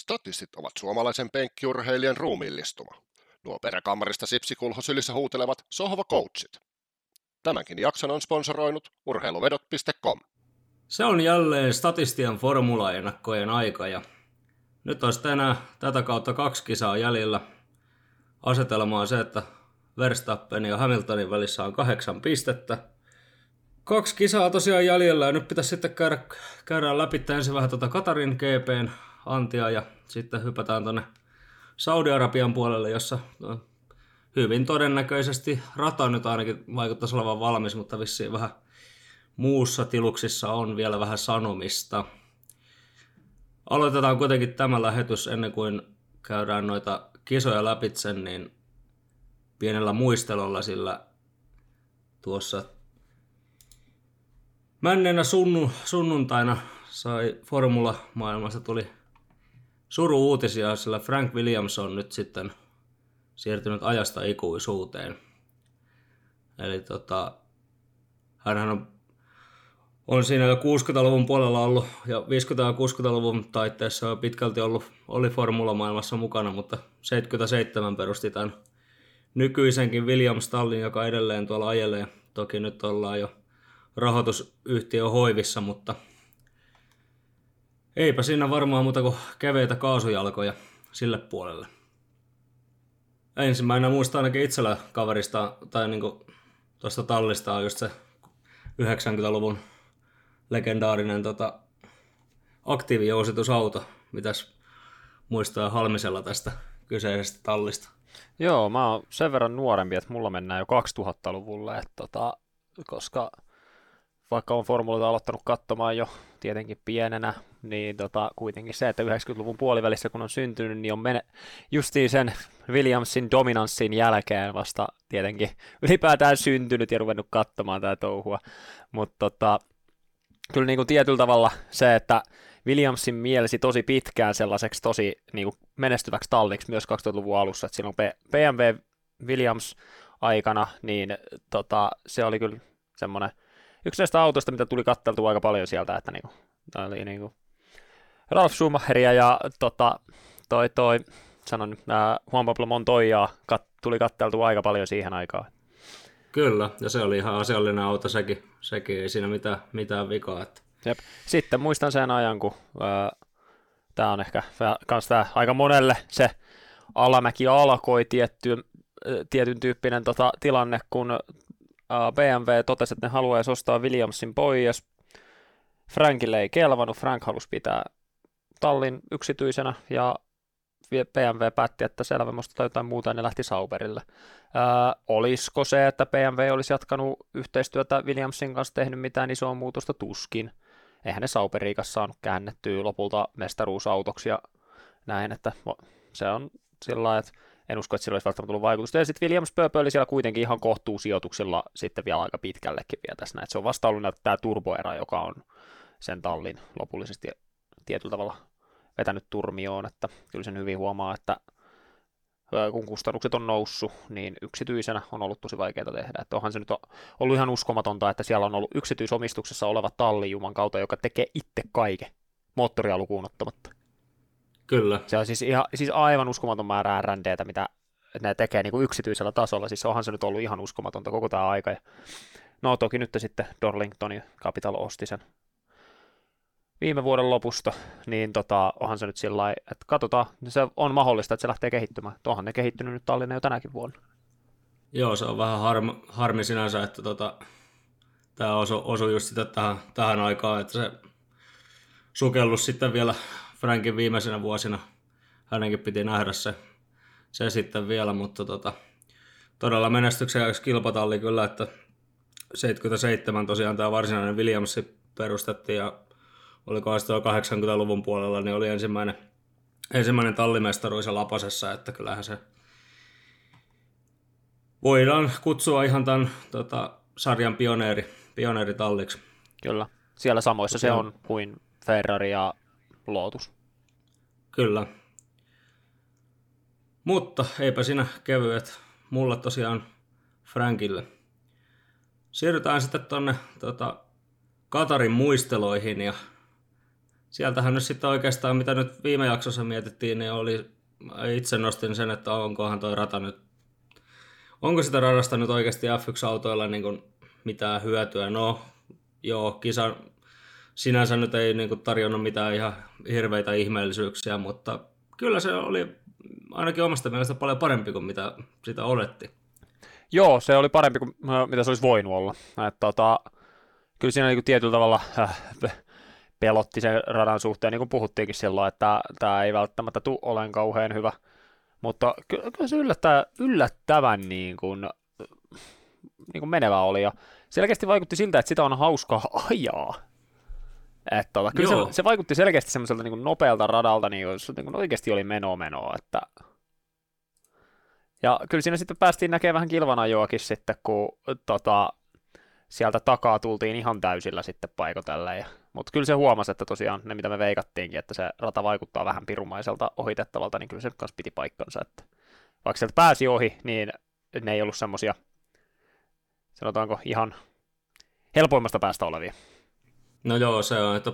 Statistit ovat suomalaisen penkkiurheilijan ruumiillistuma. Nuo peräkammarista sipsikulhosylissä huutelevat sohvakoutsit. Tämänkin jakson on sponsoroinut urheiluvedot.com. Se on jälleen statistian formulaennakkojen aika ja nyt olisi tänään tätä kautta 2 kisaa jäljellä. Asetelma on se, että Verstappen ja Hamiltonin välissä on 8 pistettä. 2 kisaa tosiaan jäljellä ja nyt pitäisi sitten käydä läpi ensin vähän tuota Katarin GP:n antia ja sitten hypätään tuonne Saudi-Arabian puolelle, jossa hyvin todennäköisesti rata nyt ainakin vaikuttaisi olevan valmis, mutta vissiin vähän muussa tiluksissa on vielä vähän sanomista. Aloitetaan kuitenkin tämä lähetys ennen kuin käydään noita kisoja läpitse, niin pienellä muistelulla, sillä tuossa menneenä sunnuntaina sai formula-maailmasta tuli suru-uutisia, sillä Frank Williams on nyt sitten siirtynyt ajasta ikuisuuteen. Eli hänhän on siinä jo 60-luvun puolella ollut, ja 50- ja 60-luvun taitteessa on pitkälti oli formulamaailmassa mukana, mutta 77 perusti tämän nykyisenkin Williams-tallin, joka edelleen tuolla ajelee. Toki nyt ollaan jo rahoitusyhtiö hoivissa, mutta eipä siinä varmaan muuta kuin keveitä kaasujalkoja sille puolelle. Ensimmäinen muistan ainakin itsellä kaverista, tai niinku tuosta tallista on just se 90-luvun legendaarinen aktiivijousitusauto, mitäs muistaa Halmisella tästä kyseisestä tallista. Joo, mä oon sen verran nuorempi, että mulla mennään jo 2000-luvulle, että koska vaikka on formuloita aloittanut katsomaan jo tietenkin pienenä, niin kuitenkin se, että 90-luvun puolivälissä kun on syntynyt, niin on justiin sen Williamsin dominanssin jälkeen vasta tietenkin ylipäätään syntynyt ja ruvennut katsomaan tätä touhua. Mutta kyllä niin kuin tietyllä tavalla se, että Williamsin mielsi tosi pitkään sellaiseksi tosi niin kuin menestyväksi talliksi myös 2000-luvun alussa, että silloin BMW Williams aikana, niin se oli kyllä semmoinen yksi näistä autoista, mitä tuli katteltua aika paljon sieltä, että niinku, oli niinku Ralf Schumacheria ja Juan Pablo Montoya tuli katteltua aika paljon siihen aikaan. Kyllä, ja se oli ihan asiallinen auto sekin ei siinä mitään vikaa. Että. Jep. Sitten muistan sen ajan, kun tämä on ehkä kans tää aika monelle se alamäki alkoi tietyn tyyppinen tilanne, kun BMW totesi, että ne haluaisi ostaa Williamsin pois. Frankille ei kelvannut, Frank halusi pitää tallin yksityisenä ja BMW päätti, että selvä, musta jotain muuta, ja ne lähti Sauberille. Olisiko se, että BMW olisi jatkanut yhteistyötä Williamsin kanssa, tehnyt mitään isoa muutosta? Tuskin. Eihän ne Sauberiikas saanut käännettyä lopulta mestaruusautoksi ja näin, että se on sillä lailla, että en usko, että sillä olisi välttämättä tullut vaikutusta. Ja sitten Williams pööpöili siellä kuitenkin ihan kohtuusijoituksilla sitten vielä aika pitkällekin vielä tässä näin. Se on vasta ollut tämä turboera, joka on sen tallin lopullisesti tietyllä tavalla vetänyt turmioon. Että kyllä sen hyvin huomaa, että kun kustannukset on noussut, niin yksityisenä on ollut tosi vaikeaa tehdä. Että onhan se nyt ollut ihan uskomatonta, että siellä on ollut yksityisomistuksessa oleva talli juman kautta, joka tekee itse kaiken moottoria lukuun ottamatta. Kyllä. Se on siis aivan uskomaton määrä rändeitä, mitä ne tekee niin kuin yksityisellä tasolla. Siis onhan se nyt ollut ihan uskomatonta koko tämä aika. Ja no toki nyt sitten Dorlington Capital osti sen viime vuoden lopusta, niin onhan se nyt sillä lailla, että katsotaan, niin se on mahdollista, että se lähtee kehittymään. Onhan ne kehittynyt nyt tallina jo tänäkin vuonna. Joo, se on vähän harmi sinänsä, että tämä osui just sitä tähän aikaan, että se sukellus sitten vielä Frankin viimeisenä vuosina, hänenkin piti nähdä se sitten vielä, mutta todella menestyksekäs kilpatalli kyllä, että 77 tosiaan tämä varsinainen Williams perustettiin ja olikohan sitten 80-luvun puolella, niin oli ensimmäinen tallimestaruus Lapasessa, että kyllähän se voidaan kutsua ihan tämän sarjan pioneeritalliksi. Kyllä, siellä samoissa se on kuin Ferrari ja Lotus. Kyllä. Mutta eipä siinä kevyet. Mulla tosiaan Frankille. Siirrytään sitten tuonne Katarin muisteloihin ja Sieltähän nyt sitten oikeastaan, mitä nyt viime jaksossa mietittiin, niin oli, itse nostin sen, että onkohan toi rata nyt, onko sitä radasta nyt oikeasti F1-autoilla niin kuin mitään hyötyä? No, joo, kisa sinänsä nyt ei niin kuin tarjonnut mitään ihan hirveitä ihmeellisyyksiä, mutta kyllä se oli ainakin omasta mielestä paljon parempi kuin mitä sitä oletti. Joo, se oli parempi kuin mitä se olisi voinut olla. Kyllä siinä niin kuin tietyllä tavalla pelotti sen radan suhteen, niin kuin puhuttiinkin silloin, että tämä ei välttämättä tule olemaan kauhean hyvä. Mutta kyllä se yllättävän niin kuin menevä oli. Ja selkeästi vaikutti siltä, että sitä on hauskaa ajaa. Että, kyllä se vaikutti selkeästi semmoiselta niin kuin nopealta radalta, niin kuin oikeasti oli menoa. Että... Ja kyllä siinä sitten päästiin näkemään vähän kilvanajoakin sitten, kun sieltä takaa tultiin ihan täysillä sitten paikotellen. Mutta kyllä se huomasi, että tosiaan ne mitä me veikattiinkin, että se rata vaikuttaa vähän pirumaiselta ohitettavalta, niin kyllä se myös piti paikkansa. Että vaikka sieltä pääsi ohi, niin ne ei ollut semmoisia, sanotaanko, ihan helpoimmasta päästä olevia. No joo, se on, että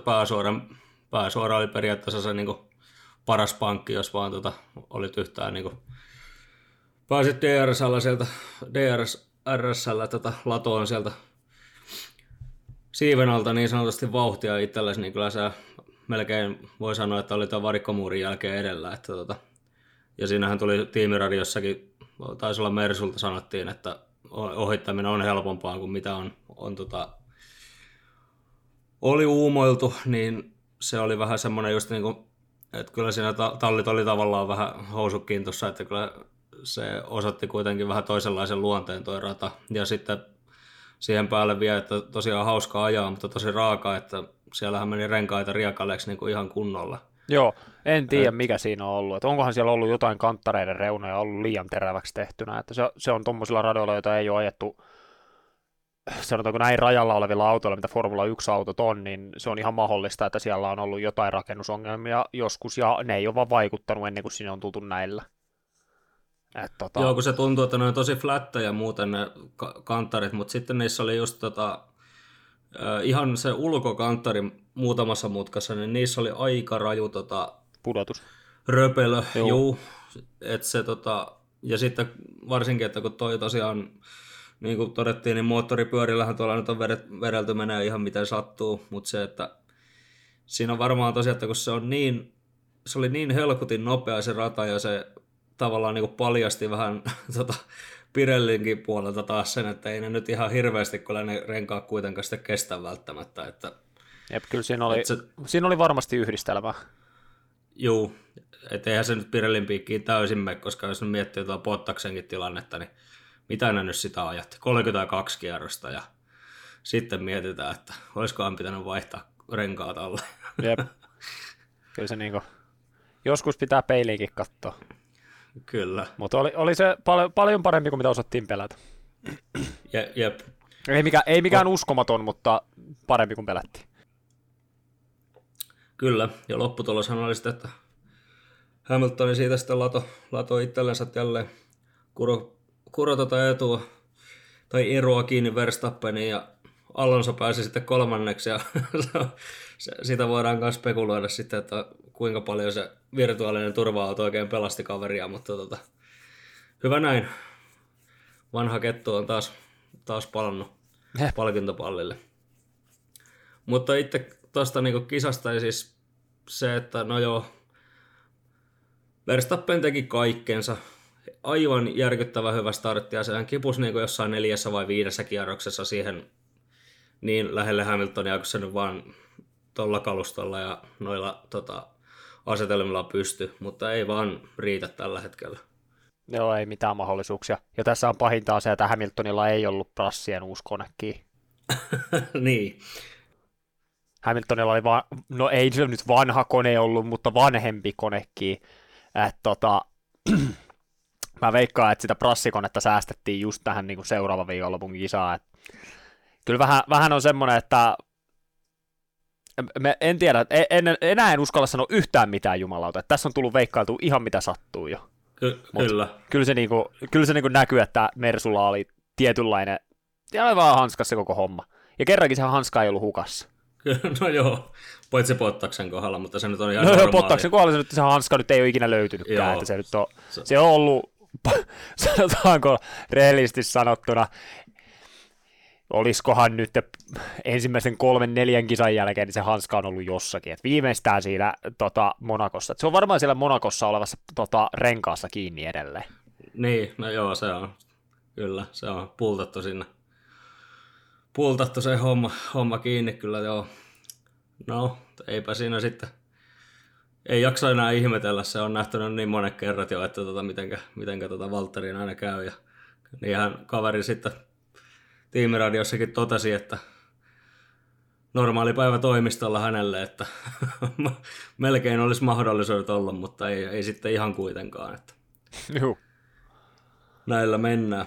pääsuora oli periaatteessa se niin kuin paras pankki, jos vaan olit yhtään, niin kuin, pääsit DRS-RS:llä latoon sieltä siiven alta niin sanotusti vauhtia itsellesi, niin kyllä sä melkein voi sanoa, että oli tuon varikkomuurin jälkeen edellä. Että ja siinähän tuli tiimiradiossakin, taisi olla Mersulta sanottiin, että ohittaminen on helpompaa kuin mitä oli uumoiltu, niin se oli vähän semmoinen just niin kuin, että kyllä siinä tallit oli tavallaan vähän housukkiin tuossa, että kyllä se osoitti kuitenkin vähän toisenlaisen luonteen toi rata. Ja sitten siihen päälle vielä, että tosiaan hauskaa ajaa, mutta tosi raaka, että siellähän meni renkaita riekaleeksi niin kuin ihan kunnolla. Joo, en tiedä mikä siinä on ollut. Että onkohan siellä ollut jotain kanttareiden reunoja ollut liian teräväksi tehtynä. Että se on tuommoisilla radoilla, joita ei ole ajettu, sanotaanko näin rajalla olevilla autoilla, mitä Formula 1-autot on, niin se on ihan mahdollista, että siellä on ollut jotain rakennusongelmia joskus, ja ne ei ole vaan vaikuttanut ennen kuin sinne on tultu näillä. Joo, kun se tuntuu, että ne on tosi flättäjä muuten ne kanttarit, mutta sitten niissä oli just ihan se ulkokanttari muutamassa mutkassa, niin niissä oli aika raju pudotus. Röpelö, juu. Et se, ja sitten varsinkin, että kun toi tosiaan, niin kuin todettiin, niin moottoripyörillähän tuolla nyt on vedelty menee ihan miten sattuu, mutta se, että siinä on varmaan tosiaan, että kun se oli niin helkutin nopea se rata ja se tavallaan niin kuin paljasti vähän Pirellinkin puolelta taas sen, että ei ne nyt ihan hirveästi kyllä ne renkaat kuitenkaan sitä kestä välttämättä. Että, jep, kyllä siinä oli varmasti yhdistelmä. Juu, et eihän se nyt Pirellin piikkiin täysin mene, koska jos miettii tuota Bottaksenkin tilannetta, niin mitä ne nyt sitä ajatti? 32 kierrosta ja sitten mietitään, että olisikohan pitänyt vaihtaa renkaat alle. Jep, kyllä se niin kuin, joskus pitää peiliinkin katsoa. Kyllä. Mutta oli se paljon parempi kuin mitä osattiin pelätä. Jep. Ei mikään uskomaton, mutta parempi kuin pelättiin. Kyllä, ja lopputuloshan oli sitten, että Hamilton siitä sitten latoi itsellensä jälleen kuro etua tai eroa kiinni Verstappeniin, ja Alonso pääsi sitten kolmanneksi, ja sitä voidaan myös spekuloida sitten, että kuinka paljon se virtuaalinen turva-auto oikein pelasti kaveria, mutta hyvä näin. Vanha kettu on taas palannut palkintopallille. Mutta itse tuosta niinku kisasta, siis se, että no joo, Verstappen teki kaikkensa. Aivan järkyttävän hyvä startti, ja sehän kipusi niinku jossain 4. vai 5. kierroksessa siihen niin lähelle Hamiltonia, kun se nyt vaan tuolla kalustolla ja noilla asetelmilla pysty, mutta ei vaan riitä tällä hetkellä. Joo, ei mitään mahdollisuuksia. Ja tässä on pahintaa se, että Hamiltonilla ei ollut brassien uusi konekin. Niin. Hamiltonilla oli vaan, no ei se nyt vanha kone ollut, mutta vanhempi konekin. Mä veikkaan, että sitä brassikonetta säästettiin just tähän niin kuin seuraavan viikonlopun kisaan. Kyllä vähän on semmoinen, että en tiedä, enää en uskalla sanoa yhtään mitään jumalauta, että tässä on tullut veikkailtua ihan mitä sattuu jo. Kyllä. Kyllä se näkyy, että Mersulla oli tietynlainen, ja oli vaan hanskassa koko homma. Ja kerrankin se hanska ei ollut hukassa. No joo, paitsi Bottaksen kohdalla, mutta se nyt on ihan normaalia. No joo, Bottaksen kohdalla se hanska nyt ei ole ikinä löytynytkään, että se nyt on, se on ollut, sanotaanko rehellisesti sanottuna, olisikohan nyt ensimmäisen 3-4 kisan jälkeen, niin se hanska on ollut jossakin. Et viimeistään siinä Monakossa. Et se on varmaan siellä Monakossa olevassa renkaassa kiinni edelleen. Niin, no joo, se on. Kyllä, se on pultattu sinne. Pultattu se homma kiinni, kyllä joo. No, eipä siinä sitten. Ei jaksa enää ihmetellä, se on nähtynyt niin monet kerrat jo, että mitenkä Valtteriin aina käy. Ja niinhän kaveri sitten tiimiradiossakin totesi, että normaali päivä toimistolla hänelle, että melkein olisi mahdollisuudet olla, mutta ei sitten ihan kuitenkaan. Että näillä mennään.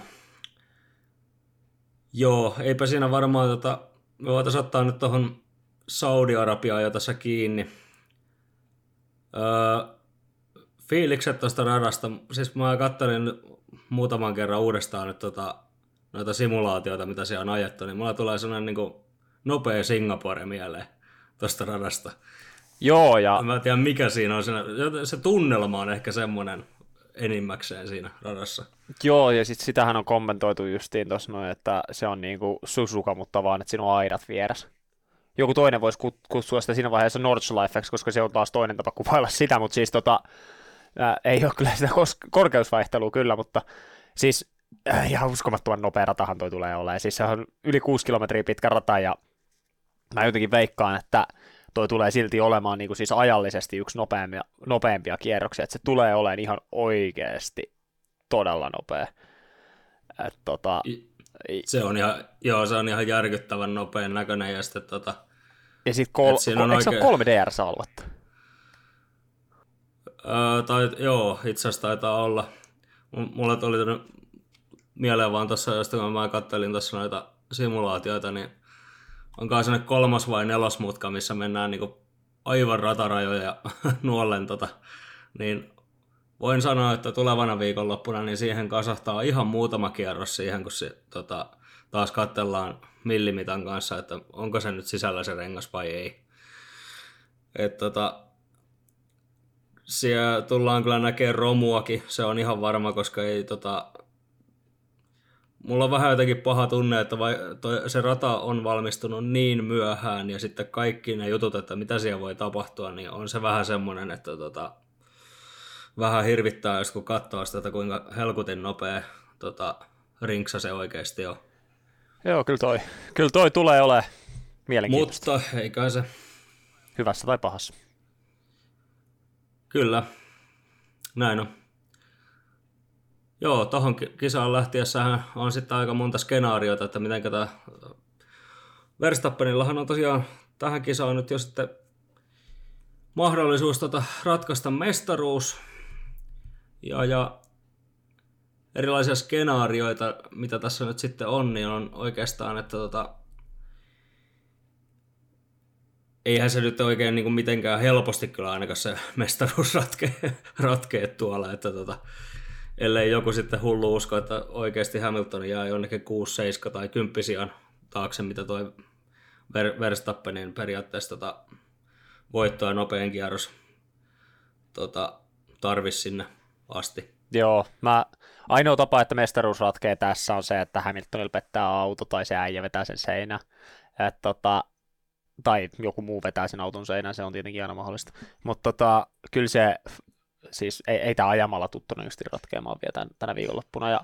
Joo, eipä siinä varmaan, me voitaisiin ottaa nyt tuohon Saudi-Arabiaan jo tässä kiinni. Fiilikset tuosta radasta, siis mä kattelin muutaman kerran uudestaan nyt noita simulaatioita, mitä siellä on ajettu, niin mulla tulee sellainen niin kuin nopea Singapore mieleen tuosta radasta. Joo, ja mä en tiedä, mikä siinä on. Se tunnelma on ehkä semmoinen enimmäkseen siinä radassa. Joo, ja sitten sitähän on kommentoitu justiin tuossa noin, että se on niin kuin Suzuka, mutta vaan, että siinä on aidat vieressä. Joku toinen voisi kutsua sitä siinä vaiheessa Nordschleifeksi, koska se on taas toinen tapa kuvailla sitä, mutta siis ei ole kyllä sitä korkeusvaihtelua kyllä, mutta siis ihan uskomattoman nopea ratahan toi tulee olemaan. Siis se on yli 6 kilometriä pitkä rata, ja mä jotenkin veikkaan, että toi tulee silti olemaan niin kuin siis ajallisesti yksi nopeampia kierroksia, että se tulee olemaan ihan oikeasti todella nopea. Et se on ihan järkyttävän nopean näköinen, ja sitten ja sit eikö se ole 3 DRS-aluetta? Joo, itse asiassa taitaa olla. Mulla tuli mieleen vaan tuossa, josta kun mä kattelin tuossa noita simulaatioita, niin onkaan sellainen 3. vai 4. mutka, missä mennään niinku aivan ratarajoja nuollen niin voin sanoa, että tulevana viikonloppuna niin siihen kasahtaa ihan muutama kierros siihen, kun se, taas katsellaan millimitan kanssa, että onko se nyt sisällä se rengas vai ei. Et siellä tullaan kyllä näkemään romuakin, se on ihan varma, koska ei mulla on vähän jotenkin paha tunne, että se rata on valmistunut niin myöhään, ja sitten kaikki ne jutut, että mitä siellä voi tapahtua, niin on se vähän semmoinen, että vähän hirvittää, jos kun katsoo sitä, että kuinka helkutin nopea rinksa se oikeasti on. Joo, kyllä toi tulee olemaan mielenkiintoista. Mutta eiköhän se hyvässä tai pahassa. Kyllä, näin on. Joo, tuohon kisaan lähtiessähän on sitten aika monta skenaariota, että mitenkä tämä Verstappenillahan on tosiaan tähän kisaan nyt jo sitten mahdollisuus ratkaista mestaruus ja erilaisia skenaarioita, mitä tässä nyt sitten on, niin on oikeastaan, että eihän se nyt oikein niin kuin mitenkään helposti kyllä ainakaan se mestaruus ratkee tuolla, että ellei joku sitten hullu usko, että oikeasti Hamilton jää jonnekin 6, 7 tai 10 sijan taakse, mitä toi Verstappenin periaatteessa voittoa nopein kierros tarvisi sinne asti. Joo, ainoa tapa, että mestaruus ratkee tässä on se, että Hamiltonilla pettää auto tai se äijä vetää sen seinään. Tai joku muu vetää sen auton seinään, se on tietenkin aina mahdollista. Mutta kyllä se. Siis ei tämä ajamalla tuttu justiin ratkeamaan vielä tänä viikonloppuna. Ja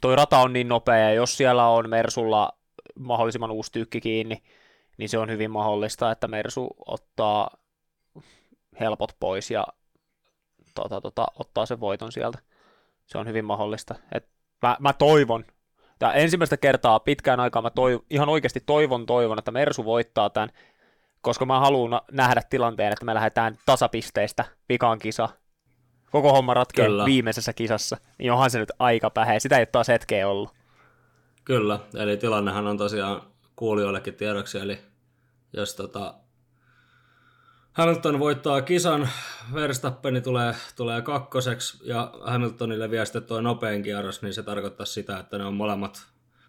toi rata on niin nopea, ja jos siellä on Mersulla mahdollisimman uusi tyykki kiinni, niin se on hyvin mahdollista, että Mersu ottaa helpot pois ja ottaa sen voiton sieltä. Se on hyvin mahdollista. Et mä toivon, tää ensimmäistä kertaa pitkään aikaa ihan oikeasti toivon, että Mersu voittaa tämän, koska mä haluan nähdä tilanteen, että me lähdetään tasapisteistä vikaan kisa. Koko homma ratkeaa viimeisessä kisassa, niin onhan se nyt aika päheä. Sitä ei ole taas hetkeä ollut. Kyllä, eli tilannehan on tosiaan kuulijoillekin tiedoksi, eli jos Hamilton voittaa kisan, Verstappeni tulee 2. ja Hamiltonille vie sitten tuo nopein kierros, niin se tarkoittaa sitä, että ne on molemmat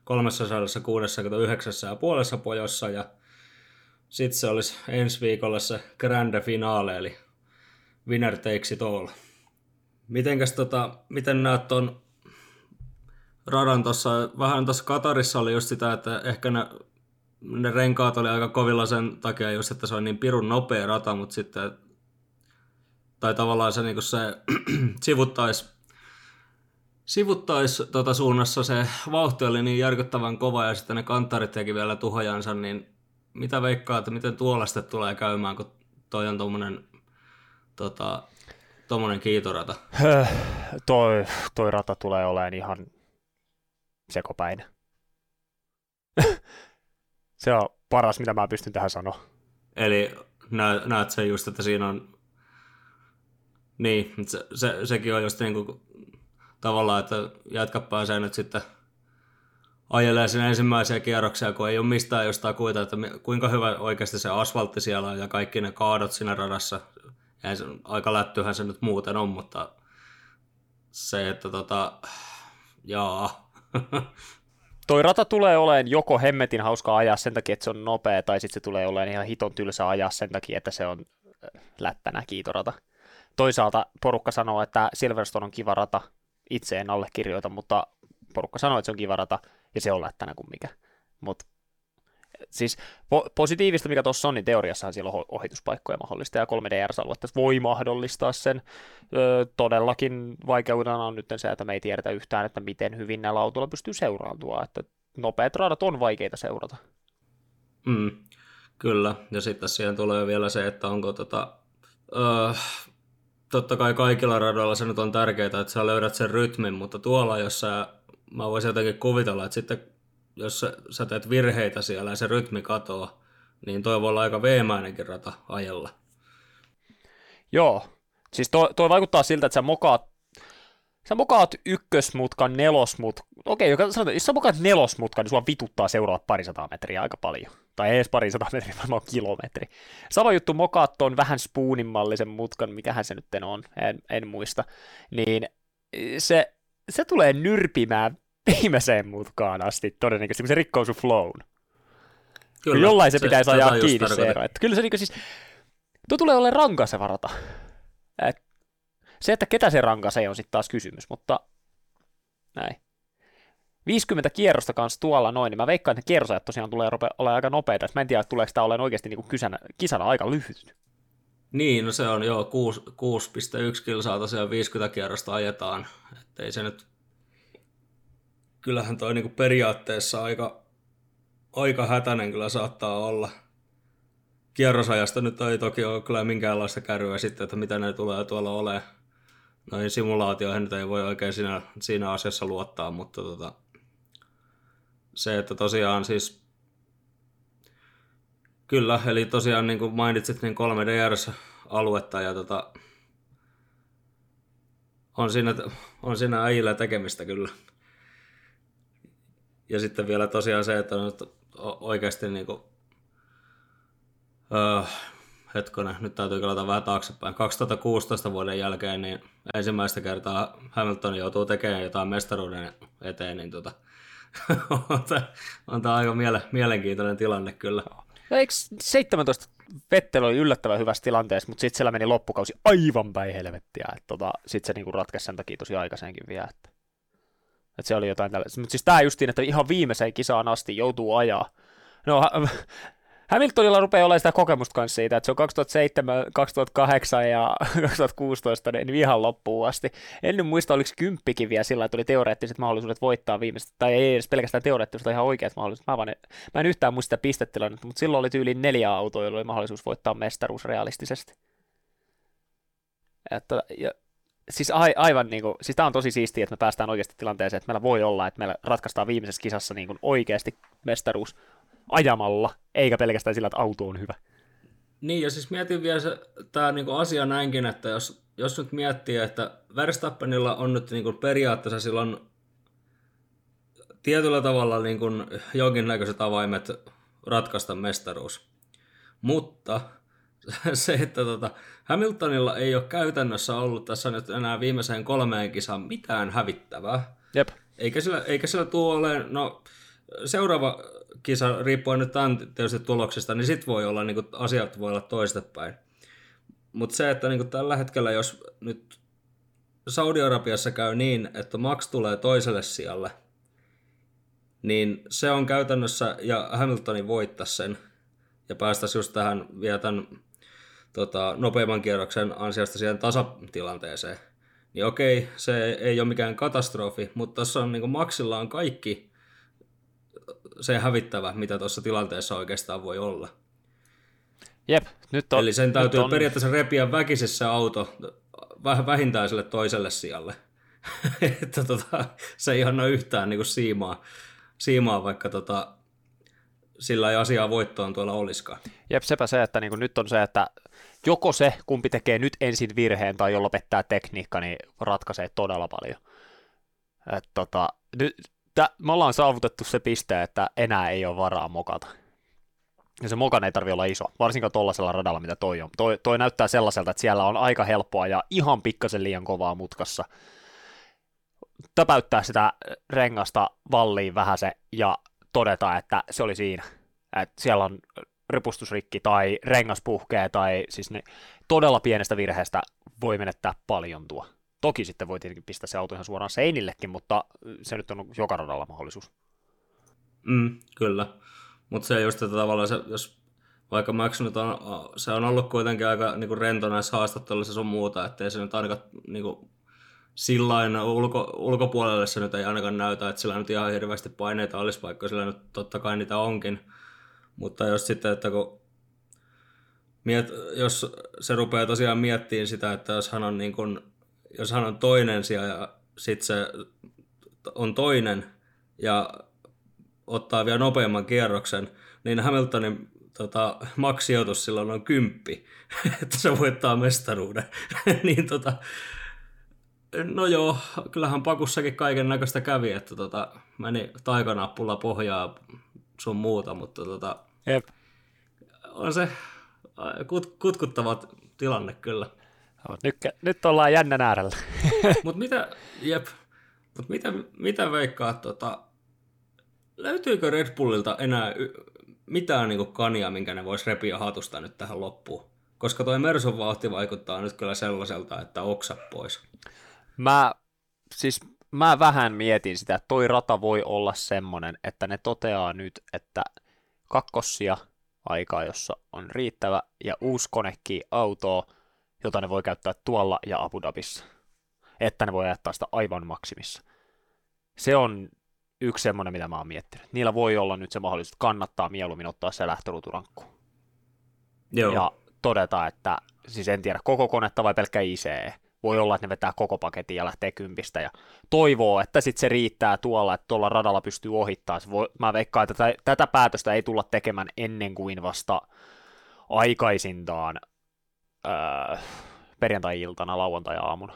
369,5 pojossa, ja Sitten se olisi ensi viikolla se grande finale, eli winner takes it all. Miten näet tuon radan tuossa, vähän tuossa Katarissa oli just sitä, että ehkä ne renkaat oli aika kovilla sen takia just, että se on niin pirun nopea rata, mutta sitten, tai tavallaan se, niin se sivuttais suunnassa se vauhti oli niin järkyttävän kova ja sitten ne kanttarit teki vielä tuhojansa, niin mitä veikkaa, että miten tuolla sitten tulee käymään, kun toi on tuommoinen kiitorata? Toi rata tulee olemaan ihan sekopäin. Se on paras, mitä mä pystyn tähän sanoa. Eli näet sen just, että siinä on... Niin, sekin on just niin kuin tavallaan, että jatka pääsee nyt sitten ajelee sen ensimmäisiä kierroksia, kun ei ole mistään jostain kuita, että kuinka hyvä oikeasti se asfaltti siellä on ja kaikki ne kaadot siinä radassa. Se, aika lättyhän se nyt muuten on, mutta se, että jaa. Toi rata tulee oleen joko hemmetin hauskaa ajaa sen takia, että se on nopea, tai sitten se tulee oleen ihan hiton tylsää ajaa sen takia, että se on läppänä kiitorata. Toisaalta porukka sanoo, että Silverstone on kiva rata. Itse en allekirjoita, mutta porukka sanoo, että se on kiva rata, ja se on lättänä kuin mikä. Mut siis positiivista, mikä tuossa on, niin teoriassahan siellä on ohituspaikkoja mahdollista, ja 3 DRS-aluetta voi mahdollistaa sen. Todellakin vaikeudena on nyt se, että me ei tiedetä yhtään, että miten hyvin näillä autoilla pystyy seuraantua, että nopeat radat on vaikeita seurata. Kyllä, ja sitten siihen tulee vielä se, että onko totta kai kaikilla radoilla se nyt on tärkeää, että sä löydät sen rytmin, mutta tuolla, jos mä voisin jotenkin kuvitella, että sitten jos sä teet virheitä siellä ja se rytmi katoaa, niin toi voi olla aika veemäinenkin rata ajella. Joo, siis toi vaikuttaa siltä, että sä mokaat ykkösmutkan, nelosmutkan. Okei, jos sä mokaat nelosmutkan, niin sua vituttaa seuraavat 200 metriä aika paljon. Tai ei edes 200 metriä, varmaan kilometri. Sama juttu, mokaat ton vähän spoonimallisen mutkan, mikähän se nyt on, en muista. Niin se tulee nyrpimään viimeiseen mutkaan asti todennäköisesti, kun se rikkoo sun flown. Kyllä, jollain se pitäisi ajaa kiinni se ero. Että kyllä se niin siis, tuo tulee olemaan ranka se varata. Se, että ketä se rankaisee, on sitten taas kysymys, mutta näin. 50 kierrosta kanssa tuolla noin, niin mä veikkaan, että ne kierrosajat tosiaan tulee olemaan aika nopeita. Mä en tiedä, että tuleeko tämä olemaan oikeasti niin kisana aika lyhyt. Niin, no se on joo, 6,1 kilsaa tosiaan 50 kierrosta ajetaan. Että ei se nyt... Kyllähän toi niinku periaatteessa aika hätäinen kyllä saattaa olla. Kierrosajasta nyt ei toki ole kyllä minkäänlaista kärryä sitten, että mitä ne tulee tuolla olemaan. Noihin simulaatioihin nyt ei voi oikein siinä asiassa luottaa, mutta se, että tosiaan siis kyllä, eli tosiaan niin kuin mainitsit, niin 3 DRS-aluetta ja on siinä äijillä tekemistä kyllä. Ja sitten vielä tosiaan se, että on oikeasti niin kuin, hetkonen, nyt täytyy kelata vähän taaksepäin. 2016 vuoden jälkeen niin ensimmäistä kertaa Hamilton joutuu tekemään jotain mestaruuden eteen, niin on tämä aika mielenkiintoinen tilanne kyllä. No eikö 17 Vettel oli yllättävän hyvässä tilanteessa, mutta sitten siellä meni loppukausi aivan päin helvettiä. Sitten se niinku ratkesi sen takia tosi aikaisenkin vielä. Että se oli jotain tällaista. Mutta siis tämä justiin, että ihan viimeiseen kisaan asti joutuu ajaa. No Hamiltonilla rupeaa olemaan sitä kokemusta kanssa siitä, että se on 2007, 2008 ja 2016 niin ihan loppuun asti. En nyt muista, oliko 10kin vielä sillä, että oli teoreettiset mahdollisuudet voittaa viimeiset, tai ei edes pelkästään teoreettiset, vaan ihan oikeat mahdollisuudet. Mä en yhtään muista sitä pistetilannetta, mutta silloin oli tyyliin 4 autoa, joilla oli mahdollisuus voittaa mestaruus realistisesti. Siis aivan niin kuin, siis tää on tosi siistiä, että me päästään oikeasti tilanteeseen, että meillä voi olla, että meillä ratkaistaan viimeisessä kisassa niin kuin oikeasti mestaruus ajamalla, eikä pelkästään sillä, että auto on hyvä. Niin, ja siis mietin vielä tämä niinku asia näinkin, että jos nyt miettii, että Verstappenilla on nyt niinku periaatteessa silloin tietyllä tavalla niinku jonkinnäköiset avaimet ratkaista mestaruus. Mutta se, että Hamiltonilla ei ole käytännössä ollut tässä nyt enää viimeiseen 3 kisaan mitään hävittävää. Jep. Eikä sillä tule ole, no seuraava kisa riippuen nyt tietysti tuloksesta, niin sitten voi olla, niin kuin, asiat voi olla toistepäin. Mutta se, että niin kuin tällä hetkellä, jos nyt Saudi-Arabiassa käy niin, että Max tulee toiselle sijalle, niin se on käytännössä, ja Hamiltonin voittaisi sen, ja päästäisiin just tähän vielä tämän nopeimman kierroksen ansiosta siihen tasatilanteeseen. Niin okei, se ei ole mikään katastrofi, mutta tässä on niin kuin Maxilla on kaikki se hävittävä, mitä tuossa tilanteessa oikeastaan voi olla. Jep, nyt on. Eli sen täytyy periaatteessa repiä väkisessä auto vähintään sille toiselle sijalle. Että se ei anna yhtään niin kuin siimaa, vaikka sillä ei asiaa voittoon tuolla olisikaan. Jep, sepä se, että niin kuin nyt on se, että joko se, kumpi tekee nyt ensin virheen tai jo lopettaa tekniikka, niin ratkaisee todella paljon. Että nyt, me ollaan saavutettu se piste, että enää ei ole varaa mokata. Ja se mokan ei tarvitse olla iso, varsinkaan tuollaisella radalla, mitä toi on. Toi näyttää sellaiselta, että siellä on aika helppoa ja ihan pikkasen liian kovaa mutkassa. Täpäyttää sitä rengasta valliin vähäsen ja todeta, että se oli siinä. Että siellä on ripustusrikki tai rengas puhkee tai siis ne todella pienestä virheestä voi menettää paljon tuo. Toki sitten voi tietenkin pistää se auto ihan suoraan seinillekin, mutta se nyt on joka radalla mahdollisuus. Kyllä. Mutta se just tavallaan, jos vaikka Max nyt on, se on ollut kuitenkin aika niinku rento näissä haastatteluissa sun muuta, ettei se nyt ainakaan niinku, sillain ulkopuolelle se nyt ei ainakaan näytä, että sillä nyt ihan hirveästi paineita olisi, vaikka sillä nyt totta kai niitä onkin. Mutta jos sitten, että kun jos se rupeaa tosiaan miettimään sitä, että jos hän on toinen siellä ja sitten se on toinen ja ottaa vielä nopeamman kierroksen, niin Hamiltonin maksijoitus silloin on 10, että se voittaa mestaruuden. Niin no joo, kyllähän pakussakin kaiken näköistä kävi, että meni taikanappulla pohjaa sun muuta, mutta Jep. On se kutkuttava tilanne kyllä. Nyt ollaan jännän äärellä. Mutta mitä veikkaat, löytyykö Red Bullilta enää mitään niinku kania, minkä ne vois repiä hatusta nyt tähän loppuun? Koska toi Mersun vauhti vaikuttaa nyt kyllä sellaiselta, että oksa pois. Mä vähän mietin sitä, että toi rata voi olla semmonen, että ne toteaa nyt, että kakkosia aikaa, jossa on riittävä, ja uusi konekki autoa, jota ne voi käyttää tuolla ja Abu Dhabissa. Että ne voi ajattaa sitä aivan maksimissa. Se on yksi semmoinen, mitä mä oon miettinyt. Niillä voi olla nyt se mahdollisuus, että kannattaa mieluummin ottaa se lähtöruuturankkuun. Joo. Ja todeta, että siis en tiedä koko konetta vai pelkkä ICE. Voi olla, että ne vetää koko paketin ja lähtee 10 ja toivoo, että sitten se riittää tuolla, että tuolla radalla pystyy ohittamaan. Mä veikkaan, että tätä päätöstä ei tulla tekemään ennen kuin vasta aikaisintaan perjantai-iltana, lauantai-aamuna.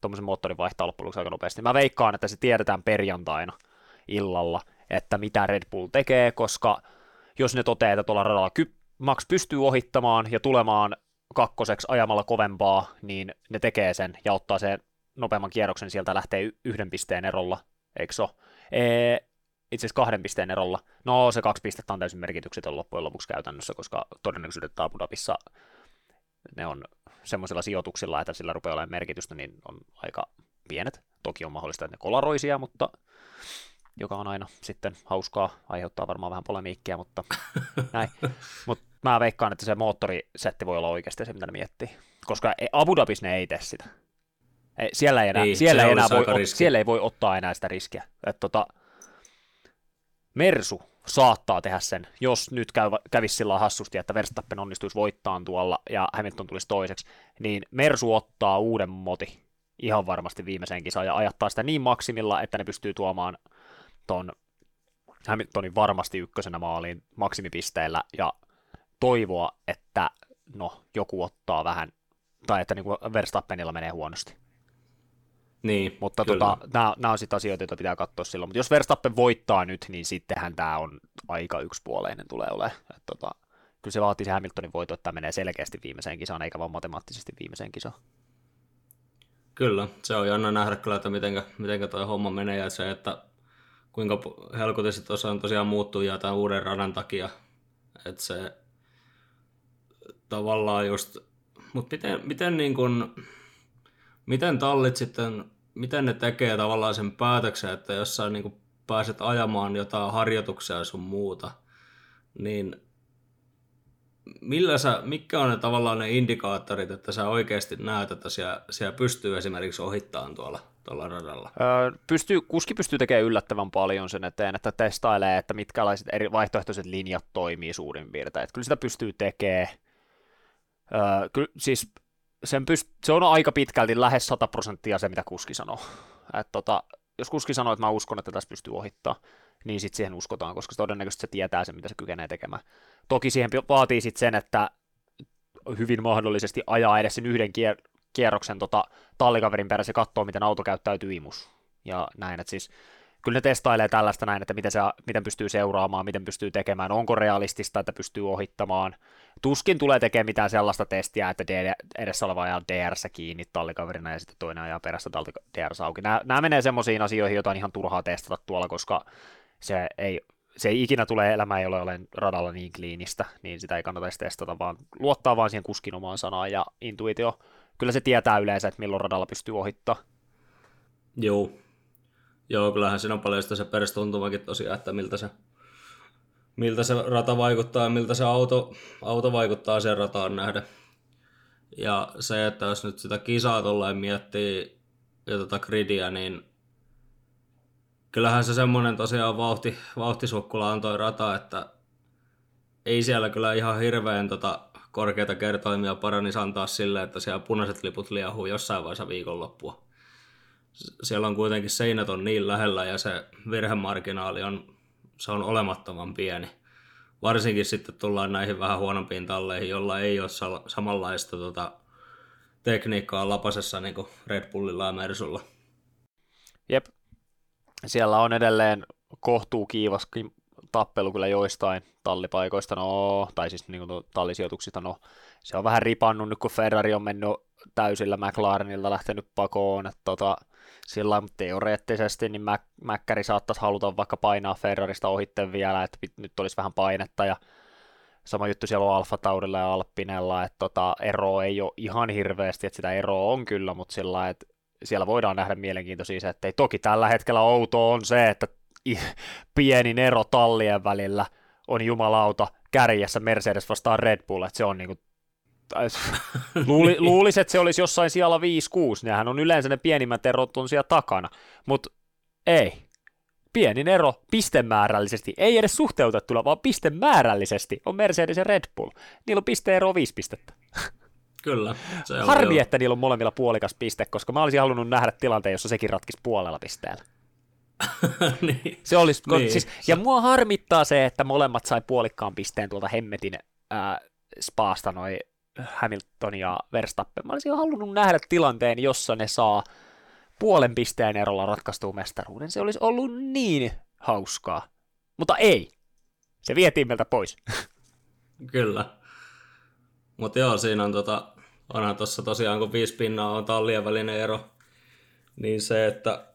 Tuommoisen moottorin vaihtaa loppujen aika nopeasti. Mä veikkaan, että se tiedetään perjantaina illalla, että mitä Red Bull tekee, koska jos ne toteaa, että tuolla radalla Max pystyy ohittamaan ja tulemaan kakkoseksi ajamalla kovempaa, niin ne tekee sen ja ottaa sen nopeamman kierroksen, sieltä lähtee 1 pisteen erolla, eikö se ole? Itse asiassa 2 pisteen erolla. No se 2 pistettä on täysin merkityksetön loppujen lopuksi käytännössä, koska todennäköisyydet Abu Dhabissa ne on semmoisilla sijoituksilla, että sillä rupeaa olemaan merkitystä, niin on aika pienet. Toki on mahdollista, että ne kolaroisia, mutta joka on aina sitten hauskaa, aiheuttaa varmaan vähän polemiikkia, mutta näin. Mut mä veikkaan, että se moottorisetti voi olla oikeasti se, mitä ne miettii. Koska Abu Dhabissa ne ei tee sitä. Siellä ei voi ottaa enää sitä riskiä. Et Mersu saattaa tehdä sen, jos nyt kävisi sillä hassusti, että Verstappen onnistuisi voittamaan tuolla ja Hamilton tulisi toiseksi, niin Mersu ottaa uuden moti ihan varmasti viimeiseen kisaan ja ajattaa sitä niin maksimilla, että ne pystyy tuomaan ton Hamiltonin varmasti ykkösenä maaliin maksimipisteellä ja toivoa, että joku ottaa vähän, tai että niinku Verstappenilla menee huonosti. Niin, mutta nämä on sitten asioita, joita pitää katsoa silloin, mutta jos Verstappen voittaa nyt, niin sittenhän tämä on aika yksipuoleinen tulee olemaan. Kyllä se vaatii se Hamiltonin voitto, että tämä menee selkeästi viimeiseen kisaan, eikä vaan matemaattisesti viimeiseen kisaan. Kyllä, se on jännä nähdä kyllä, että miten tuo homma menee ja se, että kuinka helkoisesti tosiaan muuttujia tämän uuden radan takia. Että se tavallaan just... Mutta miten tallit sitten, miten ne tekee tavallaan sen päätöksen, että jos sä niin pääset ajamaan jotain harjoituksia sun muuta, niin mitkä on ne tavallaan ne indikaattorit, että sä oikeasti näet, että siellä pystyy esimerkiksi ohittamaan tuolla radalla? Kuski pystyy tekemään yllättävän paljon sen eteen, että testailee, että mitkälaiset eri vaihtoehtoiset linjat toimii suurin piirtein. Että kyllä sitä pystyy tekemään. Siis se on aika pitkälti lähes 100% se, mitä kuski sanoo. Jos kuski sanoo, että mä uskon, että tässä pystyy ohittamaan, niin sitten siihen uskotaan, koska todennäköisesti se tietää sen, mitä se kykenee tekemään. Toki siihen vaatii sitten sen, että hyvin mahdollisesti ajaa edes sen yhden kierroksen tallikaverin perässä ja katsoo, miten auto käyttäytyy imus. Ja näin, että siis kyllä ne testailee tällaista näin, että miten pystyy seuraamaan, miten pystyy tekemään, onko realistista, että pystyy ohittamaan. Tuskin tulee tekemään mitään sellaista testiä, että edessä oleva ajaa DRS kiinni tallikaverina ja sitten toinen ajaa perässä DRS auki. Nämä menee semmoisiin asioihin, joita on ihan turhaa testata tuolla, koska se ei ikinä tule elämään, jolla olen radalla niin kliinistä, niin sitä ei kannata edes testata, vaan luottaa vaan siihen kuskin omaan sanaan ja intuitio. Kyllä se tietää yleensä, että milloin radalla pystyy ohittaa. Joo, kyllähän siinä on paljon sitä se perustuntumakin tosiaan, että miltä se rata vaikuttaa ja miltä se auto vaikuttaa sen rataan nähden. Ja se, että jos nyt sitä kisaa tolleen miettii ja gridiä, niin kyllähän se semmoinen tosiaan vauhtisukkula on toi rata, että ei siellä kyllä ihan hirveän korkeita kertoimia paranisi antaa sille, että siellä punaiset liput liehuu jossain vaiheessa viikonloppua. Siellä on kuitenkin seinät on niin lähellä ja se virhemarginaali on olemattoman pieni. Varsinkin sitten tullaan näihin vähän huonompiin talleihin, joilla ei ole samanlaista tekniikkaa lapasessa niin kuin Red Bullilla ja Mersulla. Jep. Siellä on edelleen kohtuukiivaskin tappelu kyllä joistain tallipaikoista, niin kuin tallisijoituksista, se on vähän ripannut nyt, kun Ferrari on mennyt täysillä McLarenilta lähtenyt pakoon, että sillä teoreettisesti niin Mäkkäri saattaisi haluta vaikka painaa Ferrarista ohitten vielä, että nyt olisi vähän painetta, ja sama juttu siellä on Alfa Taurilla ja Alpinella, että eroa ei ole ihan hirveästi, että sitä eroa on kyllä, mutta sillä että siellä voidaan nähdä mielenkiintoisia se, että ei toki tällä hetkellä outoa on se, että pienin ero tallien välillä on jumalauta kärjessä Mercedes vastaan Red Bull, että se on niinku luulisi, että se olisi jossain siellä 5-6, nehän on yleensä ne pienimmät erot on siellä takana, mutta ei, pienin ero pistemäärällisesti, ei edes suhteutettuna, vaan pistemäärällisesti on Mercedes ja Red Bull, niillä on pisteero 5 pistettä. Kyllä. Harmi, että niillä on molemmilla puolikas piste, koska mä olisin halunnut nähdä tilanteen, jossa sekin ratkisi puolella pisteellä. Niin. Se olisi, niin. Siis, ja mua harmittaa se, että molemmat sai puolikkaan pisteen tuolta hemmetin Spaasta, noi Hamilton ja Verstappen. Mä olisin halunnut nähdä tilanteen, jossa ne saa puolen pisteen erolla ratkaistua mestaruuden. Se olisi ollut niin hauskaa. Mutta ei. Se vietiin meiltä pois. Kyllä. Mutta joo, siinä on onhan tuossa tosiaan, kun 5 pinnaa on tallien välinen ero, niin se, että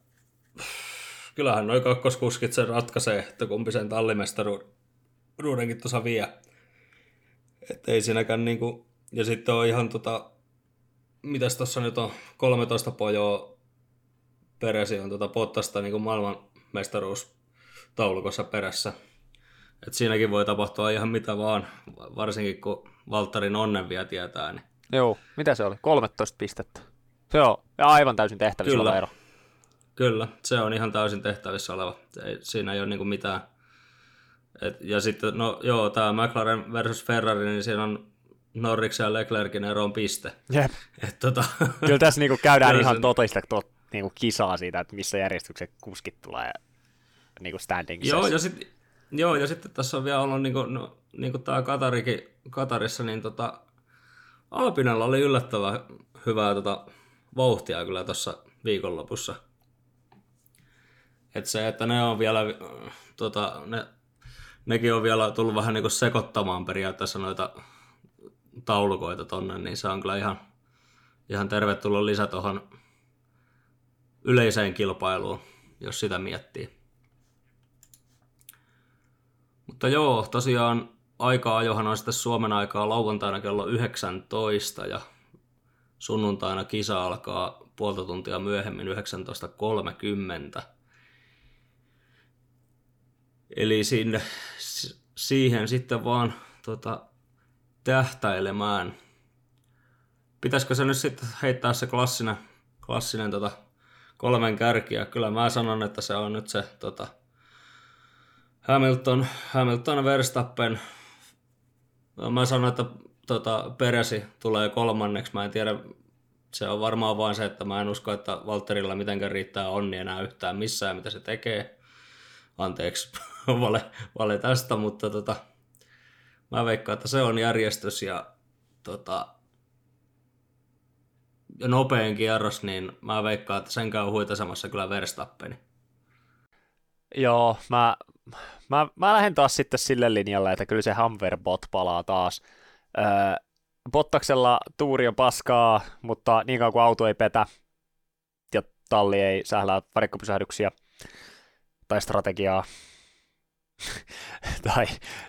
kyllähän noi kakkoskuskit sen ratkaisee, että kumpi sen tallimestaruudenkin tuossa vie. Että ei siinäkään niinku, ja sitten on ihan mitäs tuossa nyt on 13 pojoa peräsi on Bottasta niinku maailmanmestaruustaulukossa perässä. Et siinäkin voi tapahtua ihan mitä vaan, varsinkin kun Valttarin onnen vielä tietää. Niin. Joo, mitä se oli? 13 pistettä. Se on aivan täysin tehtävissä oleva ero. Kyllä, se on ihan täysin tehtävissä oleva. Siinä ei ole niinku mitään. Ja sitten, tämä McLaren versus Ferrari, niin siinä on Norriksen ja Leclercin eroon piste. Jep. Kyllä tässä niinku käydään ihan niinku kisaa siitä, että missä järjestyksen kuskit tulee niinku standingsissa. Joo, ja sitten tässä on vielä ollut, niin kuin tämä Katarissa, niin Alpinella oli yllättävän hyvää vauhtia kyllä tuossa viikonlopussa. Että se, että ne on vielä, nekin on vielä tullut vähän niin kuin sekoittamaan periaatteessa noita taulukoita tonne, niin se on kyllä ihan tervetullut lisä tuohon yleiseen kilpailuun, jos sitä miettii. Mutta joo, tosiaan aika-ajohan on sitten Suomen aikaa lauantaina kello 19 ja sunnuntaina kisa alkaa puolta tuntia myöhemmin 19.30. Eli siihen sitten vaan tähtäilemään. Pitäisikö se nyt sitten heittää se klassinen kolmen kärkiä? Kyllä mä sanon, että se on nyt se Hamilton, Verstappen. Mä sanon, että Peresi tulee kolmanneksi. Mä en tiedä, se on varmaan vain se, että mä en usko, että Valtterilla mitenkään riittää onni enää yhtään missään, mitä se tekee. Anteeksi vale tästä, mutta mä veikkaan, että se on järjestys ja nopein kierros, niin mä veikkaan, että sen käy huitasemassa kyllä Verstappeni. Joo, mä lähden taas sitten sille linjalle, että kyllä se Hamverbot palaa taas. Bottaksella tuuri on paskaa, mutta niin kauan kuin auto ei petä ja talli ei sählää varikkopysähdyksiä tai strategiaa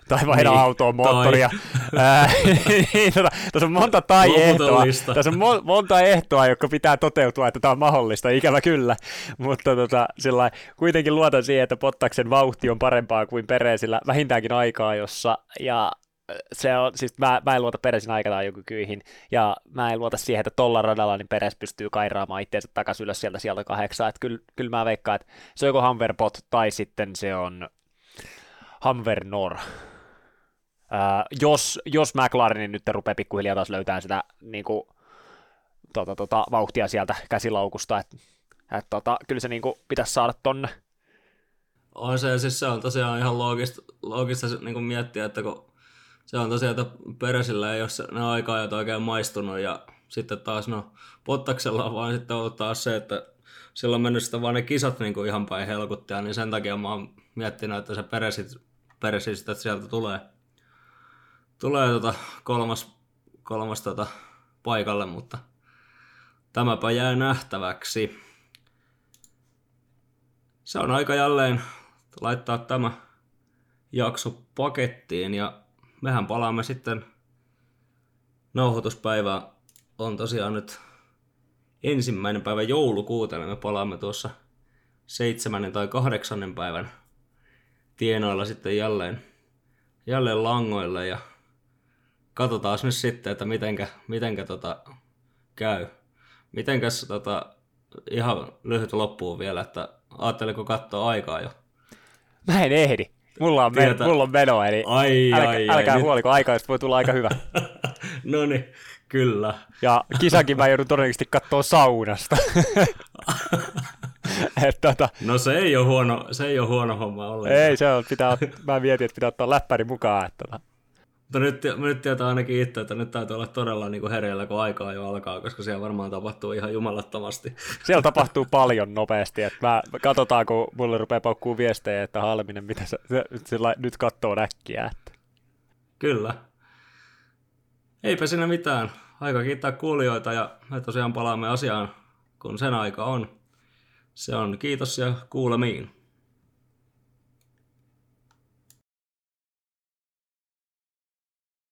tai vaihda niin, autoon moottoria. Tässä on monta ehtoa. Tässä on monta ehtoa, jotka pitää toteutua, että tämä on mahdollista, ikävä kyllä. Mutta kuitenkin luotan siihen, että Bottaksen vauhti on parempaa kuin Perezillä, vähintäänkin aikaa, jossa... Ja se on, siis mä en luota Perezin aikataulukykyihin, ja mä en luota siihen, että tuolla radalla niin Perez pystyy kairaamaan itseensä takaisin ylös sieltä 8. Että kyllä mä veikkaan, että se on joko Hamverbot tai sitten se on Hamvernor. Jos McLarenin nyt rupeaa pikkuhiljaa taas löytämään sitä niinku, vauhtia sieltä käsilaukusta, että kyllä se niinku, pitäisi saada tonne. On se, siis se on tosiaan ihan loogista niinku miettiä, että kun se on tosiaan, että Peresillä ei ole ne aika-ajat oikein maistunut ja sitten taas Bottaksella on vaan sitten ollut taas se, että sillä on mennyt sitten vaan ne kisat niin kuin ihan päin helkuttia, niin sen takia mä oon miettinyt, että se Peresi sitten sieltä tulee kolmas paikalle, mutta tämäpä jää nähtäväksi. Se on aika jälleen laittaa tämä jakso pakettiin ja mehän palaamme sitten, nauhoituspäivä on tosiaan nyt 1. joulukuuta, niin me palaamme tuossa 7. tai 8. päivän tienoilla sitten jälleen langoille ja katsotaan nyt sitten, että mitenkä käy. Mitenkäs ihan lyhyt loppuun vielä, että ajatteliko katsoa aikaa jo? Mä en ehdi. Mulla on meno, eli älkää huoliko, aika jos voi tulla aika hyvä. No niin, kyllä. Ja kisankin mä joudun todennäköisesti katsoa saunasta. No se ei ole huono homma ollenkaan. Ei, se on, mä mietin, että pitää ottaa läppäri mukaan. Mutta nyt tietää ainakin itse, että nyt täytyy olla todella niin kuin hereillä, kun aikaa jo alkaa, koska siellä varmaan tapahtuu ihan jumalattomasti. Siellä tapahtuu paljon nopeasti. Että katsotaan, kun mulle rupeaa paukkuu viestejä, että Halminen, mitä sä nyt katsoo näkkiä. Kyllä. Eipä siinä mitään. Aika kiittää kuulijoita ja me tosiaan palaamme asiaan, kun sen aika on. Se on kiitos ja kuulemiin.